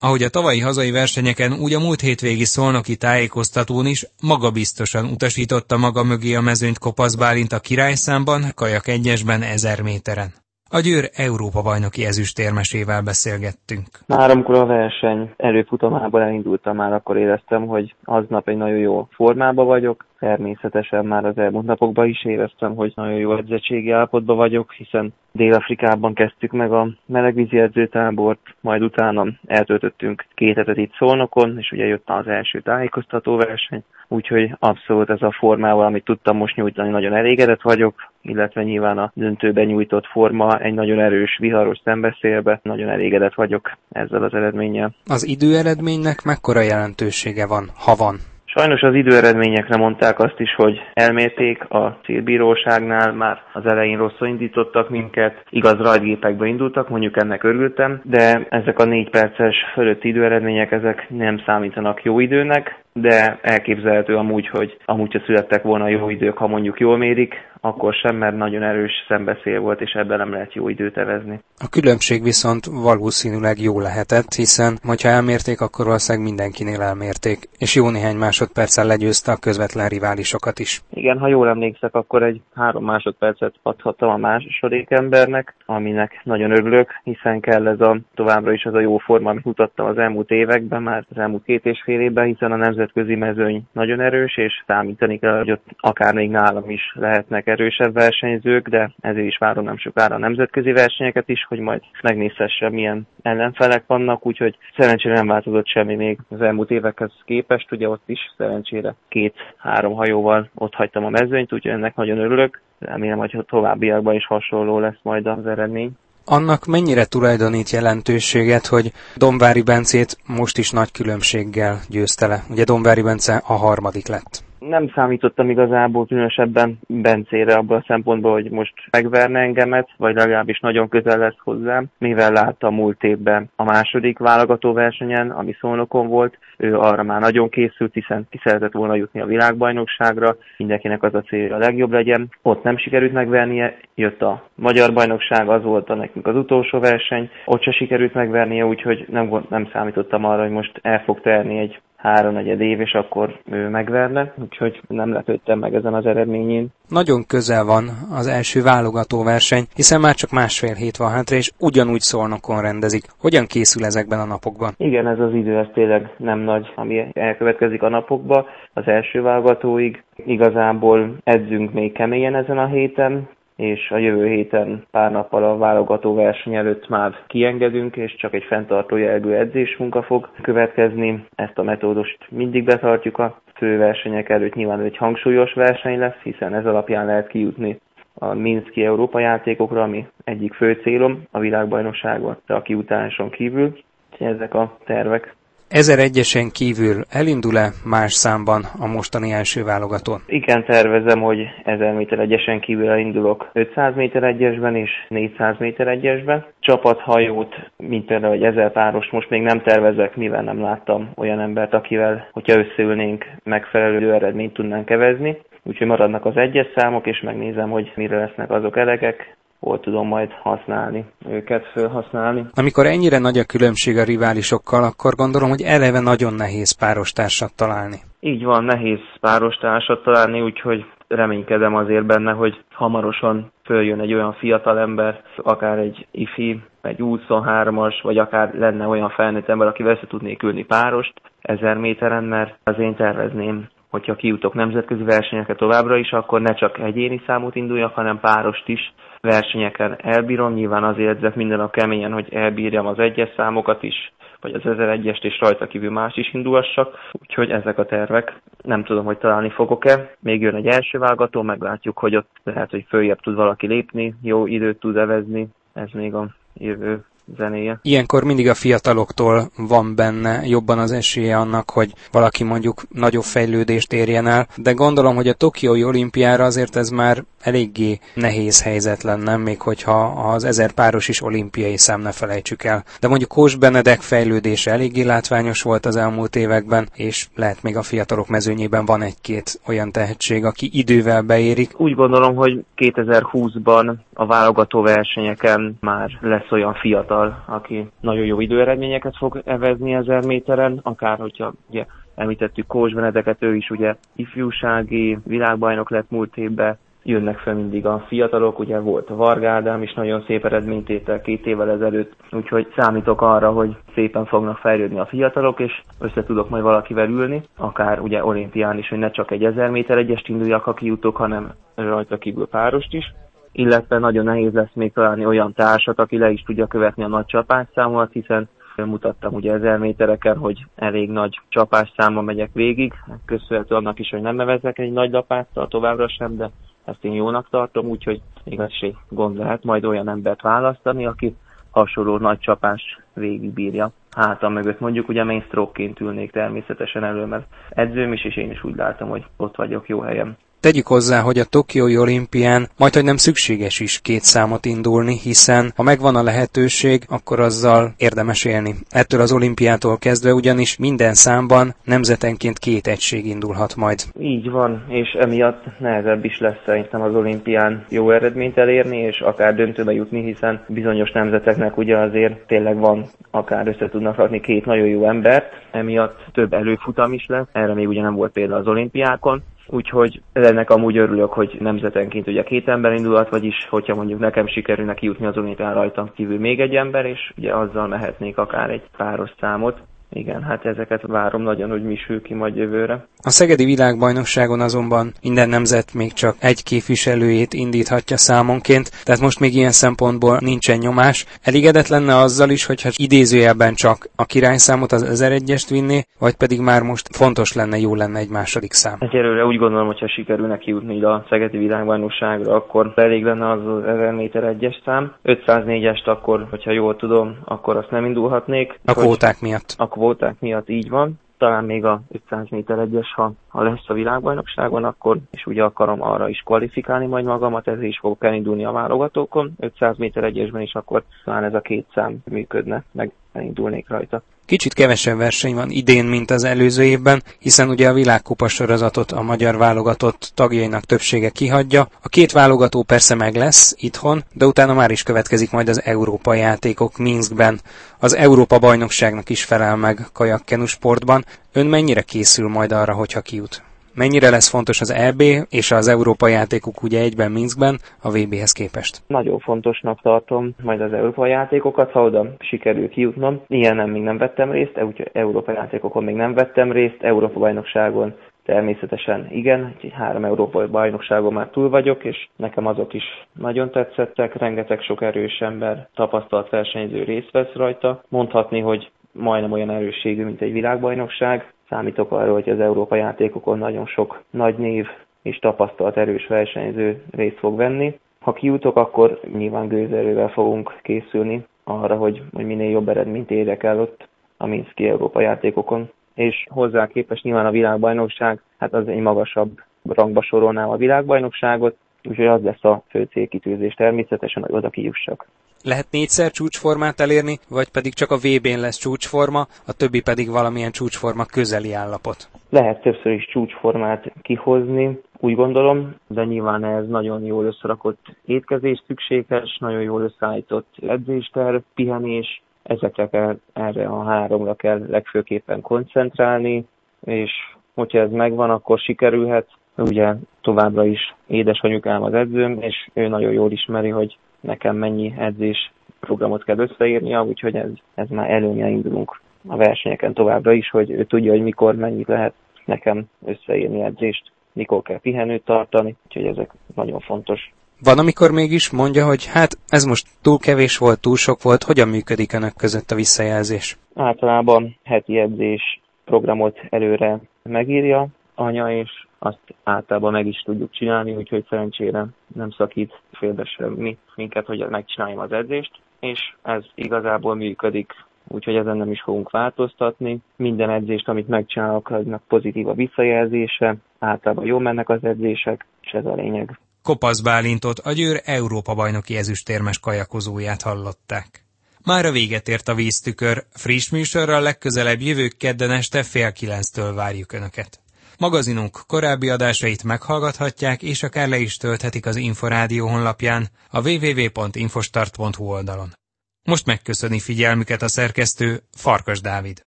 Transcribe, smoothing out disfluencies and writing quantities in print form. Ahogy a tavalyi hazai versenyeken, úgy a múlt hétvégi szolnoki tájékoztatón is magabiztosan utasította maga mögé a mezőnyt Kopasz Bálint a királyszámban, kajak egyesben 1000 méteren. A Győr Európa-bajnoki ezüstérmesével beszélgettünk. Háromkor a verseny előfutamában elindultam már, akkor éreztem, hogy aznap egy nagyon jó formában vagyok. Természetesen már az elmúlt napokban is éreztem, hogy nagyon jó edzettségi állapotban vagyok, hiszen Dél-Afrikában kezdtük meg a melegvízi edzőtábort, majd utána eltöltöttünk 2 hetet itt Szolnokon, és ugye jött az első tájékoztatóverseny, úgyhogy abszolút ez a formával, amit tudtam most nyújtani, nagyon elégedett vagyok, illetve nyilván a döntőben nyújtott forma egy nagyon erős, viharos szembeszélbe, nagyon elégedett vagyok ezzel az eredménnyel. Az időeredménynek mekkora jelentősége van, ha van? Sajnos az időeredményekre mondták azt is, hogy elmérték a célbíróságnál, már az elején rosszul indítottak minket, igaz rajtgépekbe indultak, mondjuk ennek örültem, de ezek a 4 perces fölötti időeredmények, ezek nem számítanak jó időnek, de elképzelhető amúgy, hogy ha születtek volna jó idők, ha mondjuk jól mérik, akkor sem, mert nagyon erős szembeszél volt, és ebben nem lehet jó időt evezni. A különbség viszont valószínűleg jó lehetett, hiszen ha elmérték, akkor valószínűleg mindenkinél elmérték, és jó néhány másodperccel legyőzte a közvetlen riválisokat is. Igen, ha jól emlékszek, akkor egy 3 másodpercet adhattam a második embernek, aminek nagyon örülök, hiszen kell ez a továbbra is az a jó forma, amit mutattam az elmúlt években, már az elmúlt 2,5 évben, hiszen a nemzetközi mezőny nagyon erős, és számítani kell, hogy ott akár még nálam is lehetnek erősebb versenyzők, de ezért is várom nem sokára a nemzetközi versenyeket is, hogy majd megnézhessem, milyen ellenfelek vannak, úgyhogy szerencsére nem változott semmi még az elmúlt évekhez képest, ugye ott is szerencsére 2-3 hajóval ott hagytam a mezőnyt, úgyhogy ennek nagyon örülök. Remélem, hogy továbbiakban is hasonló lesz majd az eredmény. Annak mennyire tulajdonít jelentőséget, hogy Dombári Bencét most is nagy különbséggel győzte le? Ugye Dombári Bence a 3. lett. Nem számítottam igazából különösebben Bencére abban a szempontból, hogy most megverne engemet, vagy legalábbis nagyon közel lesz hozzám, mivel láttam múlt évben a 2. válogatóversenyen, ami Szolnokon volt. Ő arra már nagyon készült, hiszen ki szeretett volna jutni a világbajnokságra, mindenkinek az a célja, a legjobb legyen. Ott nem sikerült megvernie, jött a magyar bajnokság, az volt nekünk az utolsó verseny, ott se sikerült megvernie, úgyhogy nem számítottam arra, hogy most el fog telni egy 3-4 év, és akkor ő megverne, úgyhogy nem lepődtem meg ezen az eredményén. Nagyon közel van az első válogatóverseny, hiszen már csak 1,5 hét van hátra, és ugyanúgy Szolnokon rendezik. Hogyan készül ezekben a napokban? Igen, ez az idő, ez tényleg nem nagy, ami elkövetkezik a napokba. Az első válogatóig igazából edzünk még keményen ezen a héten, és a jövő héten pár nappal a válogató verseny előtt már kiengedünk, és csak egy fenntartó jellegű edzésmunka fog következni. Ezt a metódust mindig betartjuk a főversenyek előtt. Nyilván egy hangsúlyos verseny lesz, hiszen ez alapján lehet kijutni a Minszki Európa játékokra, ami egyik fő célom a világbajnokságon, a kiutáson kívül. Ezek a tervek. 1001-esen kívül elindul-e más számban a mostani első válogatón? Igen, tervezem, hogy 1000 méter egyesen kívül elindulok 500 méter egyesben és 400 méter egyesben. Csapathajót, mint például egy 1000 páros, most még nem tervezek, mivel nem láttam olyan embert, akivel, hogyha összeülnénk, megfelelő eredményt tudnánk kevezni. Úgyhogy maradnak az egyes számok, és megnézem, hogy mire lesznek azok elegek, hol tudom majd használni, őket felhasználni. Amikor ennyire nagy a különbség a riválisokkal, akkor gondolom, hogy eleve nagyon nehéz párostársat találni. Így van, nehéz párostársat találni, úgyhogy reménykedem azért benne, hogy hamarosan följön egy olyan fiatalember, akár egy ifi, egy 23-as, vagy akár lenne olyan felnőtt ember, akivel össze tudnék ülni párost 1000 méteren, mert az én tervezném, hogyha kijutok nemzetközi versenyekre továbbra is, akkor ne csak egyéni számot induljak, hanem párost is versenyeken elbírom. Nyilván azért edzek minden nap keményen, hogy elbírjam az egyes számokat is, vagy az 1001-est, és rajta kívül más is indulhassak. Úgyhogy ezek a tervek. Nem tudom, hogy találni fogok-e. Még jön egy első válogató, meglátjuk, hogy ott lehet, hogy följebb tud valaki lépni, jó időt tud evezni. Ez még a jövő zenéje. Ilyenkor mindig a fiataloktól van benne jobban az esélye annak, hogy valaki mondjuk nagyobb fejlődést érjen el, de gondolom, hogy a Tokiói olimpiára azért ez már eléggé nehéz helyzet lenne, még hogyha az 1000 páros is olimpiai szám, ne felejtsük el. De mondjuk Kós Benedek fejlődése eléggé látványos volt az elmúlt években, és lehet még a fiatalok mezőnyében van 1-2 olyan tehetség, aki idővel beérik. Úgy gondolom, hogy 2020-ban a válogató versenyeken már lesz olyan fiatal, aki nagyon jó időeredményeket fog evezni 1000 méteren, akár hogyha ugye, említettük Kós Benedeket, ő is ugye ifjúsági világbajnok lett múlt évben, jönnek fel mindig a fiatalok, ugye volt Varga Ádám is nagyon szép eredménytétel 2 évvel ezelőtt, úgyhogy számítok arra, hogy szépen fognak fejlődni a fiatalok, és össze tudok majd valakivel ülni, akár ugye olimpián is, hogy ne csak egy 1000 méter egyest induljak, ha kijutok, hanem rajta kívül párost is. Illetve nagyon nehéz lesz még találni olyan társat, aki le is tudja követni a nagy csapásszámomat, hiszen mutattam ugye 1000 métereken, hogy elég nagy csapásszámmal megyek végig, köszönhető annak is, hogy nem neveznek egy nagy lapáttal, továbbra sem, de ezt én jónak tartom, úgyhogy igaz is egy gond lehet majd olyan embert választani, aki hasonló nagy csapást végigbírja. Hátam mögött mondjuk, ugye main stroke-ként ülnék természetesen elő, mert edzőm is, és én is úgy látom, hogy ott vagyok jó helyen. Tegyük hozzá, hogy a Tokiói olimpián majdhogy nem szükséges is 2 számot indulni, hiszen ha megvan a lehetőség, akkor azzal érdemes élni. Ettől az olimpiától kezdve ugyanis minden számban nemzetenként 2 egység indulhat majd. Így van, és emiatt nehezebb is lesz szerintem az olimpián jó eredményt elérni, és akár döntőbe jutni, hiszen bizonyos nemzeteknek ugye azért tényleg van, akár össze tudnak rakni 2 nagyon jó embert, emiatt több előfutam is lesz, erre még ugye nem volt példa az olimpiákon. Úgyhogy ennek amúgy örülök, hogy nemzetenként ugye 2 ember indulhat, vagyis hogyha mondjuk nekem sikerülne kijutni az olimpián rajtam kívül még 1 ember, és ugye azzal mehetnék akár egy páros számot. Igen, hát ezeket várom nagyon, hogy mi sül ki majd jövőre. A Szegedi Világbajnokságon azonban minden nemzet még csak 1 képviselőjét indíthatja számonként, tehát most még ilyen szempontból nincsen nyomás. Elégedett lenne azzal is, hogyha idézőjelben csak a királyszámot, az 1001-est vinné, vagy pedig már most fontos lenne, jó lenne egy második szám? Egyelőre úgy gondolom, hogyha sikerülne kijutni a Szegedi Világbajnokságra, akkor elég lenne az 1000 méter 1-es szám. 504-est akkor, hogyha jól tudom, akkor azt nem indulhatnék. A kvóták miatt. Kvóták miatt így van, talán még a 500 méter egyes, ha lesz a világbajnokságon, akkor, és ugye akarom arra is kvalifikálni majd magamat, ezért is fogok elindulni a válogatókon, 500 méter egyesben is akkor talán ez a 2 szám működne, meg elindulnék rajta. Kicsit kevesebb verseny van idén, mint az előző évben, hiszen ugye a világkupa sorozatot a magyar válogatott tagjainak többsége kihagyja. A 2 válogató persze meg lesz itthon, de utána már is következik majd az Európa játékok Minszkben. Az Európa bajnokságnak is felel meg kajakkenu sportban. Ön mennyire készül majd arra, hogyha kijut? Mennyire lesz fontos az EB és az Európa játékok ugye egyben Minszkben a VB-hez képest? Nagyon fontosnak tartom majd az Európa játékokat, ha oda sikerül kijutnom. Ilyenen még nem vettem részt, úgyhogy Európa játékokon még nem vettem részt, Európa bajnokságon természetesen igen, 3 Európa bajnokságon már túl vagyok, és nekem azok is nagyon tetszettek, rengeteg sok erős ember, tapasztalt versenyző részt vesz rajta. Mondhatni, hogy majdnem olyan erősségű, mint egy világbajnokság. Számítok arra, hogy az Európa játékokon nagyon sok nagy név és tapasztalt erős versenyző részt fog venni. Ha kijutok, akkor nyilván gőzerővel fogunk készülni arra, hogy minél jobb eredményt érjek el ott a Minszki Európa játékokon. És hozzá képest nyilván a világbajnokság, hát az egy magasabb rangba sorolnám a világbajnokságot, úgyhogy az lesz a fő célkitűzés természetesen, hogy oda kijussak. Lehet 4-szer csúcsformát elérni, vagy pedig csak a VB-n lesz csúcsforma, a többi pedig valamilyen csúcsforma közeli állapot? Lehet többször is csúcsformát kihozni, úgy gondolom, de nyilván ez nagyon jól összerakott étkezés szükséges, nagyon jól összeállított edzésterv, pihenés, ezekre kell, erre a 3-ra kell legfőképpen koncentrálni, és hogyha ez megvan, akkor sikerülhet. Ugye továbbra is édesanyukám az edzőm, és ő nagyon jól ismeri, hogy nekem mennyi edzés programot kell összeírnia, úgyhogy ez már előnye, indulunk a versenyeken továbbra is, hogy ő tudja, hogy mikor mennyit lehet nekem összeírni edzést, mikor kell pihenőt tartani, úgyhogy ezek nagyon fontos. Van, amikor mégis mondja, hogy hát ez most túl kevés volt, túl sok volt, hogyan működik önök között a visszajelzés? Általában heti edzés programot előre megírja anya, és azt általában meg is tudjuk csinálni, úgyhogy szerencsére nem szakít félbe semmi minket, hogy megcsináljam az edzést, és ez igazából működik, úgyhogy ezen nem is fogunk változtatni. Minden edzést, amit megcsinálok, annak pozitív a visszajelzése, általában jól mennek az edzések, és ez a lényeg. Kopasz Bálintot, a Győr Európa-bajnoki ezüstérmes kajakozóját hallották. Mára véget ért a Víztükör, friss műsorral legközelebb jövő kedden este 8:30-től várjuk önöket. Magazinunk korábbi adásait meghallgathatják, és akár le is tölthetik az Inforádió honlapján, a www.infostart.hu oldalon. Most megköszöni figyelmüket a szerkesztő, Farkas Dávid.